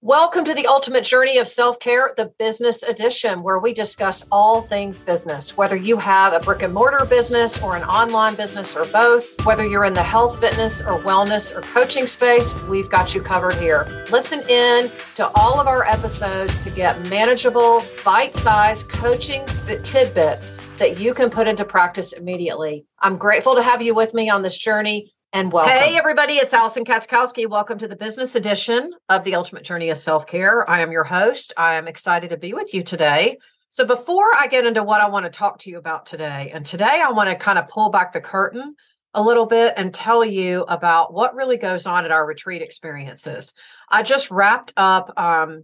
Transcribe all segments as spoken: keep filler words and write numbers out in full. Welcome to the Ultimate Journey of Self-Care, the Business Edition, where we discuss all things business, whether you have a brick and mortar business or an online business or both, whether you're in the health, fitness, or wellness or coaching space, we've got you covered here. Listen in to all of our episodes to get manageable, bite-sized coaching tidbits that you can put into practice immediately. I'm grateful to have you with me on this journey. And welcome. Hey, everybody, it's Alison Katschkowsky. Welcome to the business edition of The Ultimate Journey of Self-Care. I am your host. I am excited to be with you today. So before I get into what I want to talk to you about today, and today I want to kind of pull back the curtain a little bit and tell you about what really goes on at our retreat experiences. I just wrapped up um,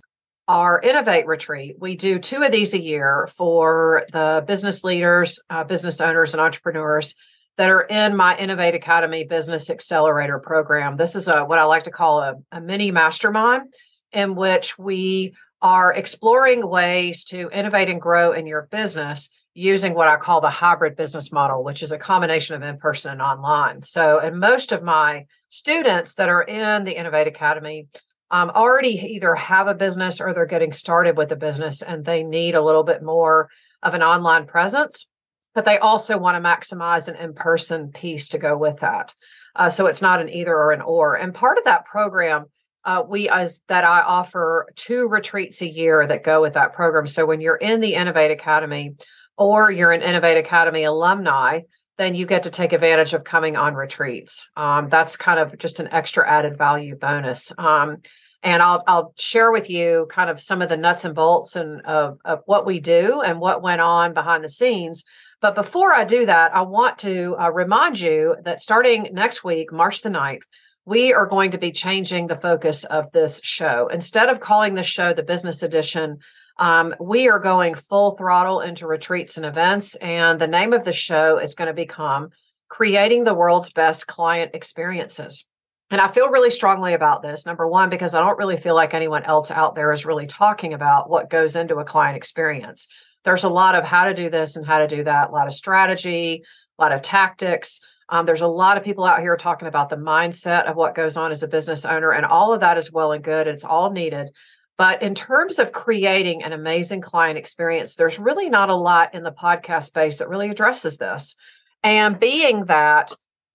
our Innovate retreat. We do two of these a year for the business leaders, uh, business owners, and entrepreneurs that are in my Innovate Academy Business Accelerator program. This is a, what I like to call a, a mini mastermind in which we are exploring ways to innovate and grow in your business using what I call the hybrid business model, which is a combination of in-person and online. So, and most of my students that are in the Innovate Academy um, already either have a business or they're getting started with a business and they need a little bit more of an online presence, but they also want to maximize an in-person piece to go with that. Uh, so it's not an either or an or. And part of that program, uh, we as that I offer two retreats a year that go with that program. So when you're in the Innovate Academy or you're an Innovate Academy alumni, then you get to take advantage of coming on retreats. Um, that's kind of just an extra added value bonus. Um, and I'll I'll share with you kind of some of the nuts and bolts and of, of what we do and what went on behind the scenes. But before I do that, I want to uh, remind you that starting next week, March the ninth, we are going to be changing the focus of this show. Instead of calling this show the Business Edition, um, we are going full throttle into retreats and events. And the name of the show is going to become Creating the World's Best Client Experiences. And I feel really strongly about this, number one, because I don't really feel like anyone else out there is really talking about what goes into a client experience. There's a lot of how to do this and how to do that, a lot of strategy, a lot of tactics. Um, there's a lot of people out here talking about the mindset of what goes on as a business owner, and all of that is well and good. It's all needed. But in terms of creating an amazing client experience, there's really not a lot in the podcast space that really addresses this. And being that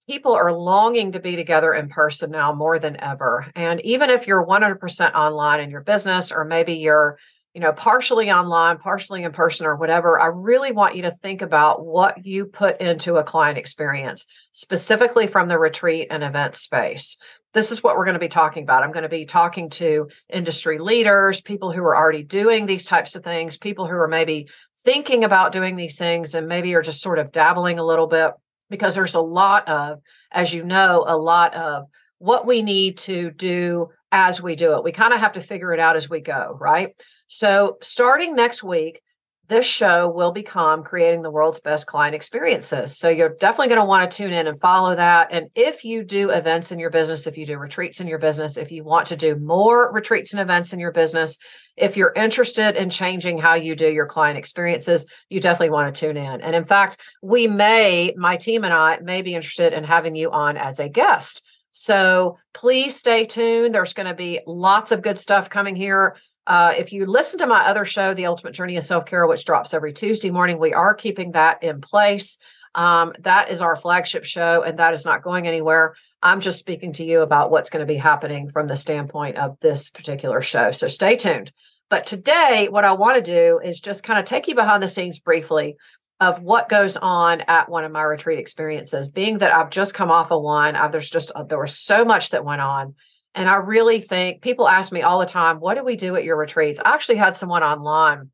people are longing to be together in person now more than ever. And even if you're one hundred percent online in your business, or maybe you're you know, partially online, partially in person or whatever, I really want you to think about what you put into a client experience, specifically from the retreat and event space. This is what we're going to be talking about. I'm going to be talking to industry leaders, people who are already doing these types of things, people who are maybe thinking about doing these things and maybe are just sort of dabbling a little bit, because there's a lot of, as you know, a lot of what we need to do as we do it. We kind of have to figure it out as we go, right? So starting next week, this show will become Creating the World's Best Client Experiences. So you're definitely going to want to tune in and follow that. And if you do events in your business, if you do retreats in your business, if you want to do more retreats and events in your business, if you're interested in changing how you do your client experiences, you definitely want to tune in. And in fact, we may, my team and I may be interested in having you on as a guest. So please stay tuned. There's going to be lots of good stuff coming here. Uh, if you listen to my other show, The Ultimate Journey of Self-Care, which drops every Tuesday morning, we are keeping that in place. Um, that is our flagship show, and that is not going anywhere. I'm just speaking to you about what's going to be happening from the standpoint of this particular show. So stay tuned. But today, what I want to do is just kind of take you behind the scenes briefly of what goes on at one of my retreat experiences. Being that I've just come off of one, I, there's just uh, there was so much that went on, and I really think people ask me all the time, "What do we do at your retreats?" I actually had someone online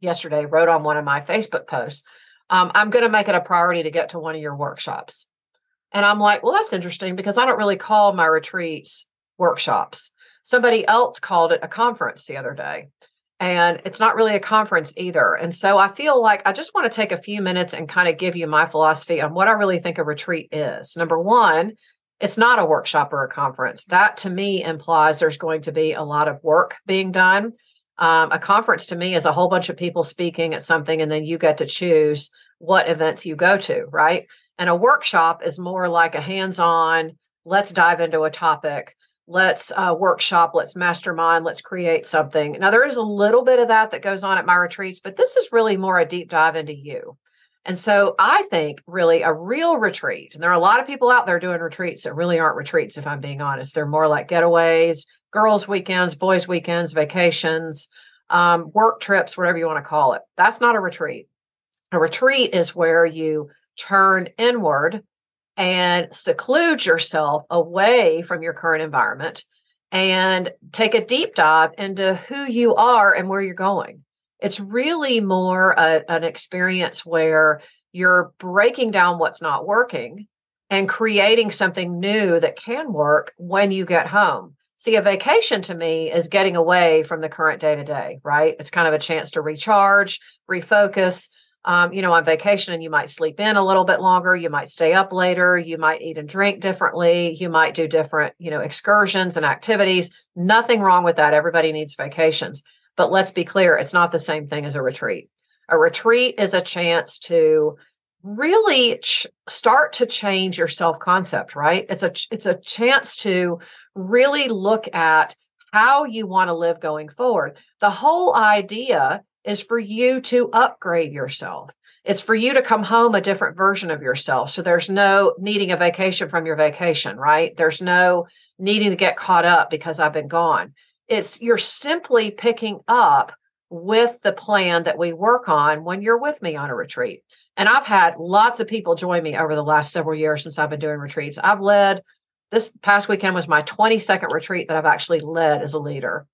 yesterday wrote on one of my Facebook posts, um, "I'm going to make it a priority to get to one of your workshops," and I'm like, "Well, that's interesting because I don't really call my retreats workshops." Somebody else called it a conference the other day. And it's not really a conference either. And so I feel like I just want to take a few minutes and kind of give you my philosophy on what I really think a retreat is. Number one, it's not a workshop or a conference. That to me implies there's going to be a lot of work being done. Um, a conference to me is a whole bunch of people speaking at something, and then you get to choose what events you go to, right? And a workshop is more like a hands-on, let's dive into a topic. Let's uh, workshop, let's mastermind, let's create something. Now, there is a little bit of that that goes on at my retreats, but this is really more a deep dive into you. And so I think really a real retreat, and there are a lot of people out there doing retreats that really aren't retreats, if I'm being honest. They're more like getaways, girls' weekends, boys' weekends, vacations, um, work trips, whatever you want to call it. That's not a retreat. A retreat is where you turn inward and seclude yourself away from your current environment and take a deep dive into who you are and where you're going. It's really more a, an experience where you're breaking down what's not working and creating something new that can work when you get home. See, a vacation to me is getting away from the current day-to-day, right? It's kind of a chance to recharge, refocus. Um, you know, on vacation, and you might sleep in a little bit longer. You might stay up later. You might eat and drink differently. You might do different, you know, excursions and activities. Nothing wrong with that. Everybody needs vacations. But let's be clear, it's not the same thing as a retreat. A retreat is a chance to really ch- start to change your self-concept, right? It's a ch- it's a chance to really look at how you want to live going forward. The whole idea is for you to upgrade yourself. It's for you to come home a different version of yourself. So there's no needing a vacation from your vacation, right? There's no needing to get caught up because I've been gone. It's you're simply picking up with the plan that we work on when you're with me on a retreat. And I've had lots of people join me over the last several years since I've been doing retreats. I've led, this past weekend was my twenty-second retreat that I've actually led as a leader.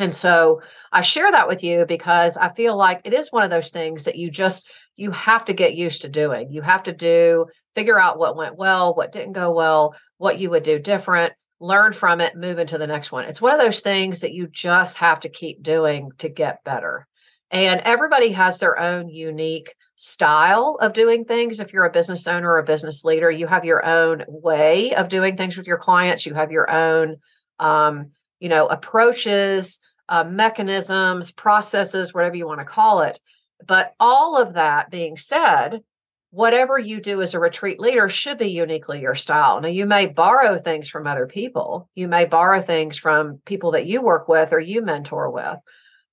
And so I share that with you because I feel like it is one of those things that you just, you have to get used to doing. You have to do, figure out what went well, what didn't go well, what you would do different, learn from it, move into the next one. It's one of those things that you just have to keep doing to get better. And everybody has their own unique style of doing things. If you're a business owner or a business leader, you have your own way of doing things with your clients. You have your own, um, you know, approaches, Uh, mechanisms, processes, whatever you want to call it. But all of that being said, whatever you do as a retreat leader should be uniquely your style. Now, you may borrow things from other people. You may borrow things from people that you work with or you mentor with.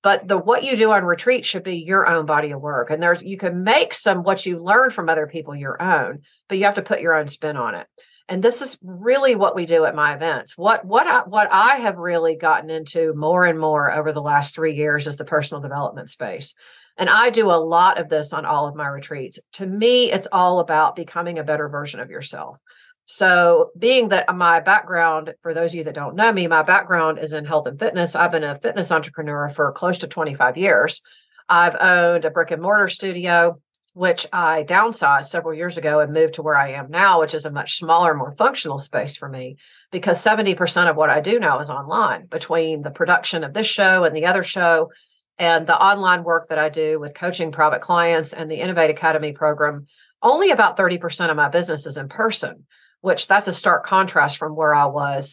But the what you do on retreat should be your own body of work. And there's you can make some what you learn from other people your own, but you have to put your own spin on it. And this is really what we do at my events. What what I, what I have really gotten into more and more over the last three years is the personal development space. And I do a lot of this on all of my retreats. To me, it's all about becoming a better version of yourself. So being that my background, for those of you that don't know me, my background is in health and fitness. I've been a fitness entrepreneur for close to twenty-five years. I've owned a brick and mortar studio, which I downsized several years ago and moved to where I am now, which is a much smaller, more functional space for me, because seventy percent of what I do now is online, between the production of this show and the other show and the online work that I do with coaching private clients and the Innovate Academy program. Only about thirty percent of my business is in person, which that's a stark contrast from where I was,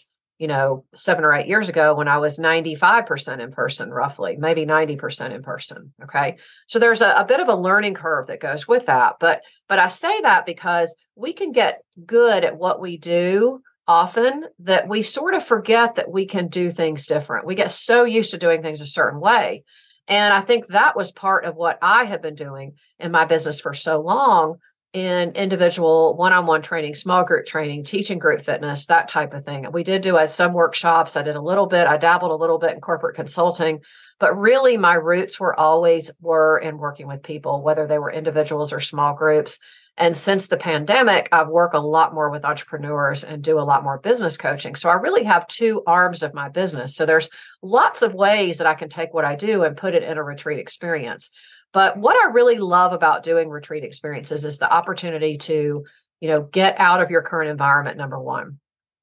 you know, seven or eight years ago when I was ninety-five percent in person, roughly, maybe ninety percent in person. Okay. So there's a, a bit of a learning curve that goes with that. But, but I say that because we can get good at what we do often that we sort of forget that we can do things different. We get so used to doing things a certain way. And I think that was part of what I have been doing in my business for so long, in individual one-on-one training, small group training, teaching group fitness, that type of thing. We did do uh, some workshops. I did a little bit. I dabbled a little bit in corporate consulting, but really my roots were always were in working with people, whether they were individuals or small groups. And since the pandemic, I've worked a lot more with entrepreneurs and do a lot more business coaching. So I really have two arms of my business. So there's lots of ways that I can take what I do and put it in a retreat experience. But what I really love about doing retreat experiences is the opportunity to, you know, get out of your current environment, number one,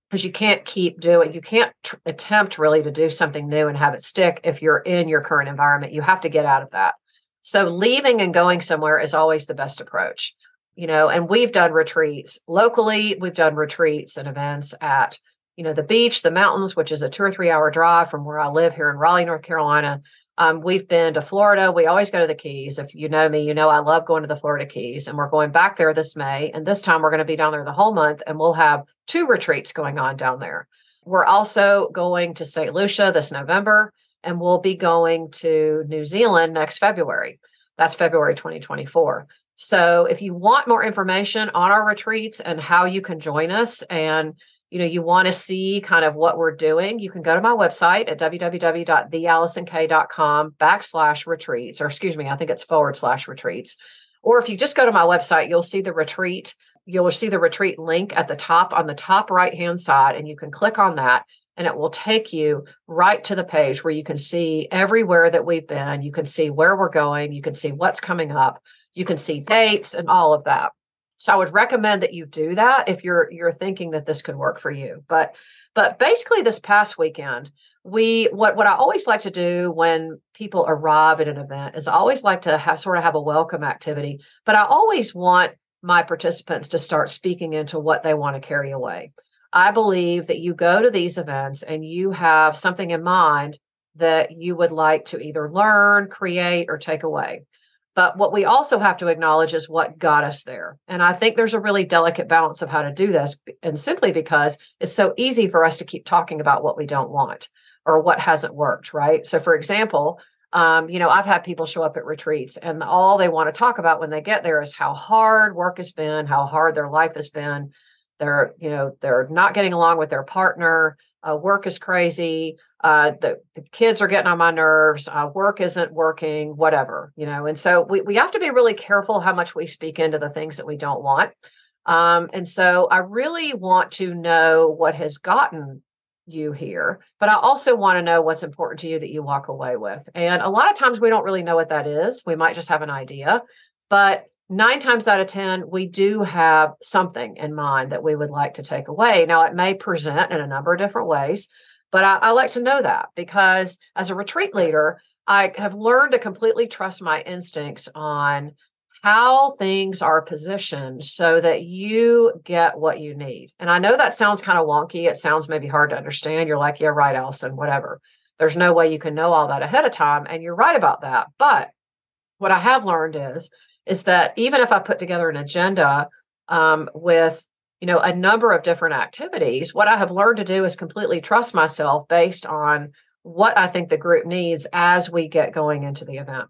because you can't keep doing, you can't tr- attempt really to do something new and have it stick if you're in your current environment. You have to get out of that. So leaving and going somewhere is always the best approach, you know, and we've done retreats locally. We've done retreats and events at, you know, the beach, the mountains, which is a two or three hour drive from where I live here in Raleigh, North Carolina. Um, we've been to Florida. We always go to the Keys. If you know me, you know I love going to the Florida Keys, and we're going back there this May. And this time we're going to be down there the whole month, and we'll have two retreats going on down there. We're also going to Saint Lucia this November, and we'll be going to New Zealand next February. That's February twenty twenty-four. So if you want more information on our retreats and how you can join us, and you know, you want to see kind of what we're doing, you can go to my website at www.thealisonk.com backslash retreats, or excuse me, I think it's forward slash retreats. Or if you just go to my website, you'll see the retreat. You'll see the retreat link at the top on the top right-hand side, and you can click on that, and it will take you right to the page where you can see everywhere that we've been. You can see where we're going. You can see what's coming up. You can see dates and all of that. So I would recommend that you do that if you're you're thinking that this could work for you. But but basically this past weekend, we what what I always like to do when people arrive at an event is I always like to have sort of have a welcome activity, but I always want my participants to start speaking into what they want to carry away. I believe that you go to these events and you have something in mind that you would like to either learn, create, or take away. But what we also have to acknowledge is what got us there. And I think there's a really delicate balance of how to do this, and simply because it's so easy for us to keep talking about what we don't want or what hasn't worked, right? So for example, um, you know, I've had people show up at retreats and all they want to talk about when they get there is how hard work has been, how hard their life has been. They're, you know, they're not getting along with their partner. Uh, work is crazy. Uh, the, the kids are getting on my nerves. Uh, work isn't working, whatever, you know. And so we, we have to be really careful how much we speak into the things that we don't want. Um, and so I really want to know what has gotten you here, but I also want to know what's important to you that you walk away with. And a lot of times we don't really know what that is. We might just have an idea, but nine times out of ten, we do have something in mind that we would like to take away. Now, it may present in a number of different ways, but I, I like to know that because as a retreat leader, I have learned to completely trust my instincts on how things are positioned so that you get what you need. And I know that sounds kind of wonky. It sounds maybe hard to understand. You're like, yeah, right, Alison, whatever. There's no way you can know all that ahead of time. And you're right about that. But what I have learned is is that even if I put together an agenda um, with, you know, a number of different activities, what I have learned to do is completely trust myself based on what I think the group needs as we get going into the event.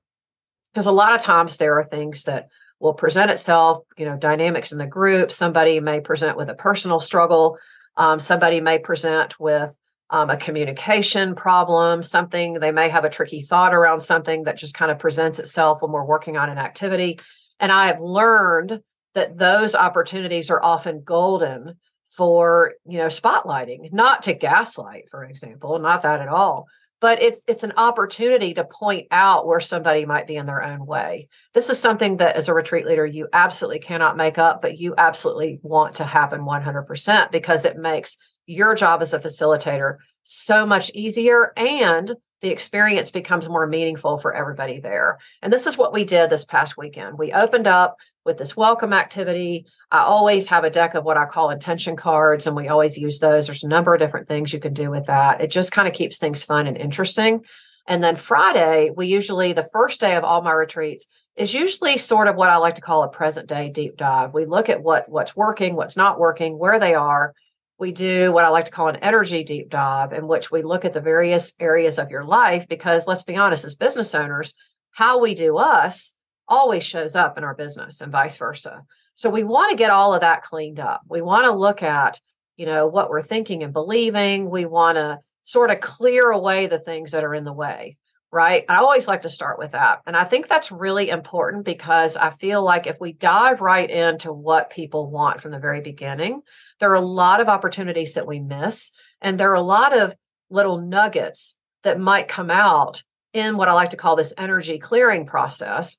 Because a lot of times there are things that will present itself, you know, dynamics in the group. Somebody may present with a personal struggle. Um, somebody may present with um, a communication problem, something, they may have a tricky thought around something that just kind of presents itself when we're working on an activity. And I have learned that those opportunities are often golden for, you know, spotlighting, not to gaslight, for example, not that at all. But it's it's an opportunity to point out where somebody might be in their own way. This is something that as a retreat leader, you absolutely cannot make up, but you absolutely want to happen one hundred percent because it makes your job as a facilitator so much easier and the experience becomes more meaningful for everybody there. And this is what we did this past weekend. We opened up with this welcome activity. I always have a deck of what I call intention cards, and we always use those. There's a number of different things you can do with that. It just kind of keeps things fun and interesting. And then Friday, we usually, the first day of all my retreats is usually sort of what I like to call a present day deep dive. We look at what what's working, what's not working, where they are. We do what I like to call an energy deep dive, in which we look at the various areas of your life, because let's be honest, as business owners, how we do us always shows up in our business and vice versa. So we want to get all of that cleaned up. We want to look at, you know, what we're thinking and believing. We want to sort of clear away the things that are in the way, right? I always like to start with that. And I think that's really important because I feel like if we dive right into what people want from the very beginning, there are a lot of opportunities that we miss. And there are a lot of little nuggets that might come out in what I like to call this energy clearing process,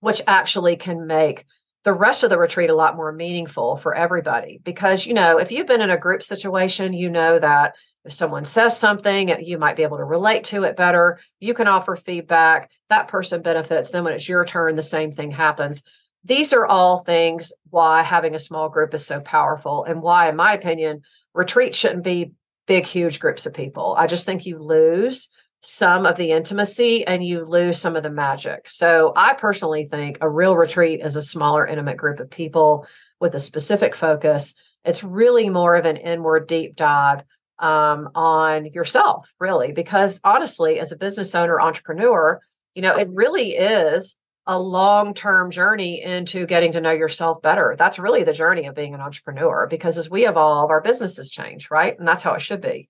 which actually can make the rest of the retreat a lot more meaningful for everybody. Because, you know, if you've been in a group situation, you know that if someone says something, you might be able to relate to it better. You can offer feedback. That person benefits. Then when it's your turn, the same thing happens. These are all things why having a small group is so powerful and why, in my opinion, retreats shouldn't be big, huge groups of people. I just think you lose some of the intimacy and you lose some of the magic. So I personally think a real retreat is a smaller, intimate group of people with a specific focus. It's really more of an inward deep dive um, on yourself, really, because honestly, as a business owner, entrepreneur, you know, it really is a long-term journey into getting to know yourself better. That's really the journey of being an entrepreneur, because as we evolve, our businesses change, right? And that's how it should be.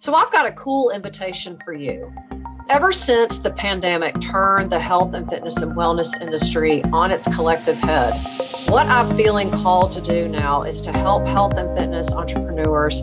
So I've got a cool invitation for you. Ever since the pandemic turned the health and fitness and wellness industry on its collective head, what I'm feeling called to do now is to help health and fitness entrepreneurs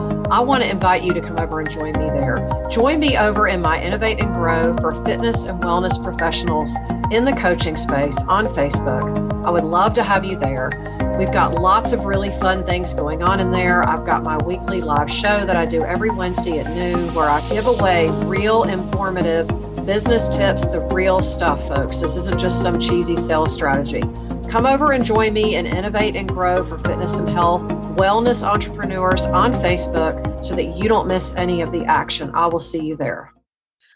I want to invite you to come over and join me there. Join me over in my Innovate and Grow for Fitness and Wellness Professionals in the Coaching Space on Facebook. I would love to have you there. We've got lots of really fun things going on in there. I've got my weekly live show that I do every Wednesday at noon, where I give away real informative business tips, the real stuff, folks. This isn't just some cheesy sales strategy. Come over and join me and Innovate and Grow for Fitness and Health Wellness Entrepreneurs on Facebook so that you don't miss any of the action. I will see you there.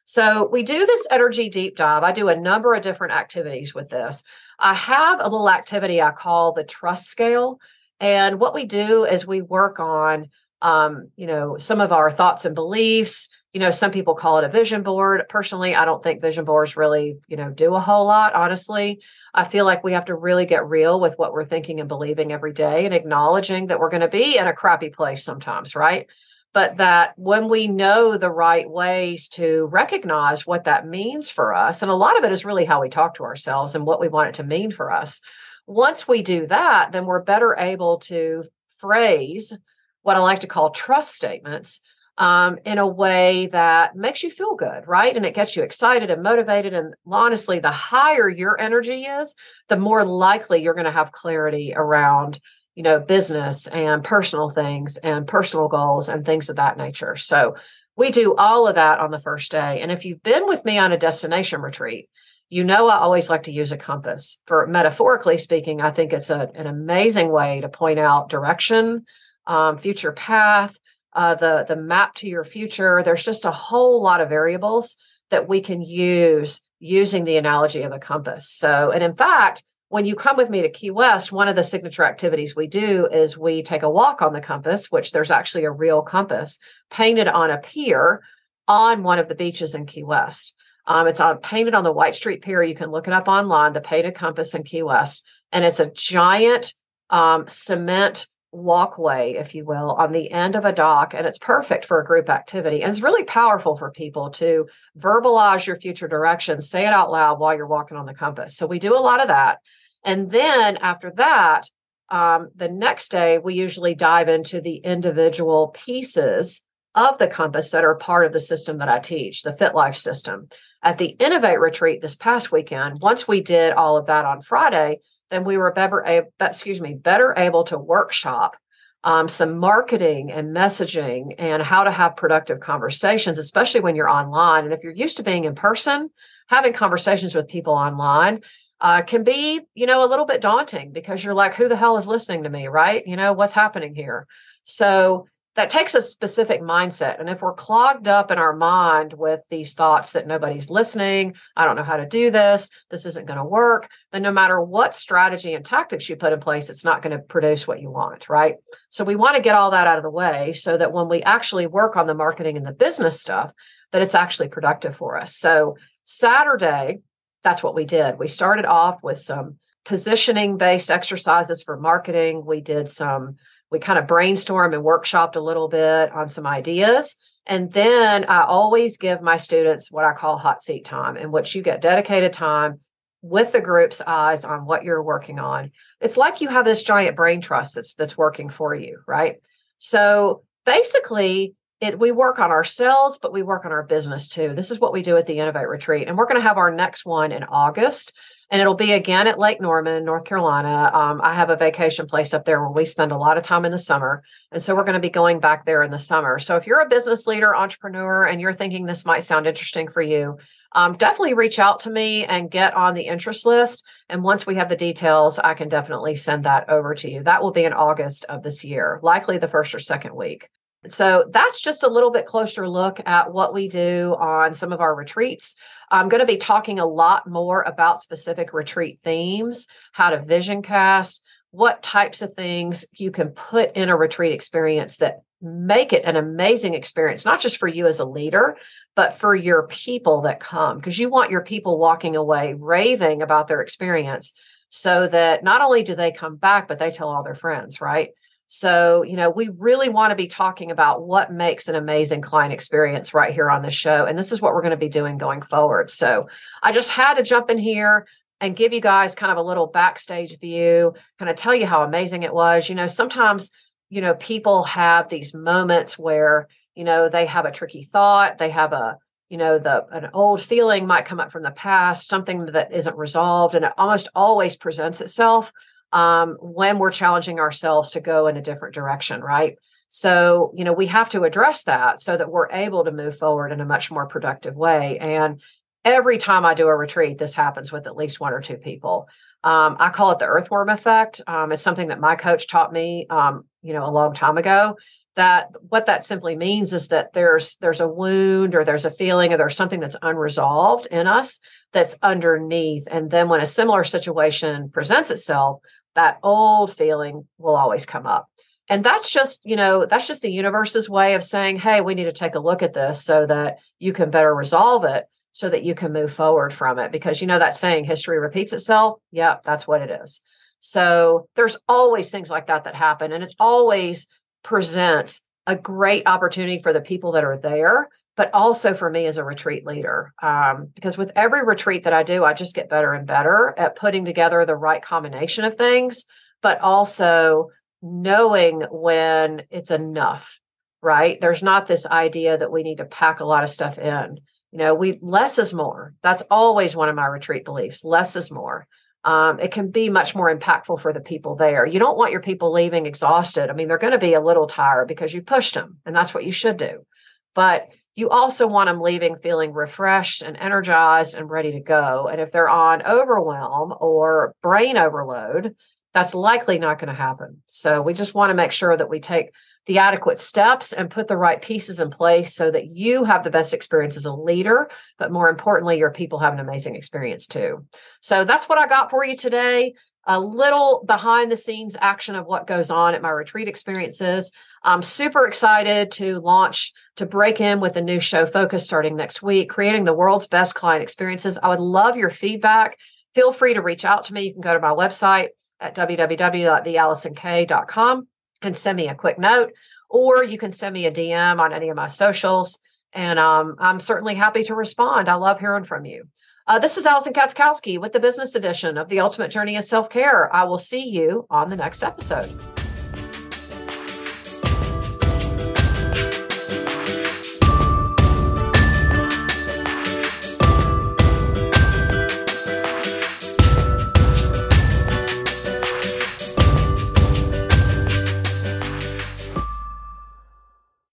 So we do this energy deep dive. I do a number of different activities with this. I have a little activity I call the Trust Scale. And what we do is we work on, um, you know, some of our thoughts and beliefs. You know, some people call it a vision board. Personally, I don't think vision boards really, you know, do a whole lot. Honestly, I feel like we have to really get real with what we're thinking and believing every day, and acknowledging that we're going to be in a crappy place sometimes, right? But that when we know the right ways to recognize what that means for us, and a lot of it is really how we talk to ourselves and what we want it to mean for us. Once we do that, then we're better able to phrase what I like to call trust statements Um, in a way that makes you feel good, right? And it gets you excited and motivated. And honestly, the higher your energy is, the more likely you're going to have clarity around, you know, business and personal things and personal goals and things of that nature. So we do all of that on the first day. And if you've been with me on a destination retreat, you know, I always like to use a compass. For metaphorically speaking, I think it's a, an amazing way to point out direction, um, future path, Uh, the, the map to your future. There's just a whole lot of variables that we can use using the analogy of a compass. So, and in fact, when you come with me to Key West, one of the signature activities we do is we take a walk on the compass, which there's actually a real compass painted on a pier on one of the beaches in Key West. Um, it's on, painted on the White Street Pier. You can look it up online, the painted compass in Key West. And it's a giant um, cement walkway, if you will, on the end of a dock, and it's perfect for a group activity. And it's really powerful for people to verbalize your future direction, say it out loud while you're walking on the compass. So we do a lot of that. And then after that, um, the next day, we usually dive into the individual pieces of the compass that are part of the system that I teach, the Fit Life system. At the Innovate retreat this past weekend, once we did all of that on Friday, then we were better, excuse me, better able to workshop um, some marketing and messaging and how to have productive conversations, especially when you're online. And if you're used to being in person, having conversations with people online uh, can be, you know, a little bit daunting, because you're like, who the hell is listening to me, right? You know, what's happening here? So that takes a specific mindset. And if we're clogged up in our mind with these thoughts that nobody's listening, I don't know how to do this, this isn't going to work, then no matter what strategy and tactics you put in place, it's not going to produce what you want, right? So we want to get all that out of the way so that when we actually work on the marketing and the business stuff, that it's actually productive for us. So Saturday, that's what we did. We started off with some positioning-based exercises for marketing. We did some We kind of brainstormed and workshopped a little bit on some ideas. And then I always give my students what I call hot seat time, in which you get dedicated time with the group's eyes on what you're working on. It's like you have this giant brain trust that's that's working for you, right? So basically, it, we work on ourselves, but we work on our business too. This is what we do at the Innovate Retreat. And we're going to have our next one in August. And it'll be again at Lake Norman, North Carolina. Um, I have a vacation place up there where we spend a lot of time in the summer. And so we're going to be going back there in the summer. So if you're a business leader, entrepreneur, and you're thinking this might sound interesting for you, um, definitely reach out to me and get on the interest list. And once we have the details, I can definitely send that over to you. That will be in August of this year, likely the first or second week. So that's just a little bit closer look at what we do on some of our retreats. I'm going to be talking a lot more about specific retreat themes, how to vision cast, what types of things you can put in a retreat experience that make it an amazing experience, not just for you as a leader, but for your people that come, because you want your people walking away raving about their experience so that not only do they come back, but they tell all their friends, right? So, you know, we really want to be talking about what makes an amazing client experience right here on this show. And this is what we're going to be doing going forward. So I just had to jump in here and give you guys kind of a little backstage view, kind of tell you how amazing it was. You know, sometimes, you know, people have these moments where, you know, they have a tricky thought, they have a, you know, the an old feeling might come up from the past, something that isn't resolved, and it almost always presents itself Um, when we're challenging ourselves to go in a different direction, right? So, you know, we have to address that so that we're able to move forward in a much more productive way. And every time I do a retreat, this happens with at least one or two people. Um, I call it the earthworm effect. Um, it's something that my coach taught me, um, you know, a long time ago, that what that simply means is that there's there's a wound, or there's a feeling, or there's something that's unresolved in us that's underneath. And then when a similar situation presents itself, that old feeling will always come up. And that's just, you know, that's just the universe's way of saying, hey, we need to take a look at this so that you can better resolve it, so that you can move forward from it. Because, you know, that saying, history repeats itself. Yep, that's what it is. So there's always things like that that happen. And it always presents a great opportunity for the people that are there, but also for me as a retreat leader, um, because with every retreat that I do, I just get better and better at putting together the right combination of things, but also knowing when it's enough, right? There's not this idea that we need to pack a lot of stuff in. You know, we less is more. That's always one of my retreat beliefs. Less is more. Um, it can be much more impactful for the people there. You don't want your people leaving exhausted. I mean, they're going to be a little tired because you pushed them, and that's what you should do. But you also want them leaving feeling refreshed and energized and ready to go. And if they're on overwhelm or brain overload, that's likely not going to happen. So we just want to make sure that we take the adequate steps and put the right pieces in place so that you have the best experience as a leader, but more importantly, your people have an amazing experience too. So that's what I got for you today. A little behind the scenes action of what goes on at my retreat experiences. I'm super excited to launch, to break in with a new show focus starting next week, creating the world's best client experiences. I would love your feedback. Feel free to reach out to me. You can go to my website at w w w dot the alison k dot com and send me a quick note, or you can send me a D M on any of my socials. And um, I'm certainly happy to respond. I love hearing from you. Uh, this is Alison Katschkowsky with the business edition of The Ultimate Journey of Self-Care. I will see you on the next episode.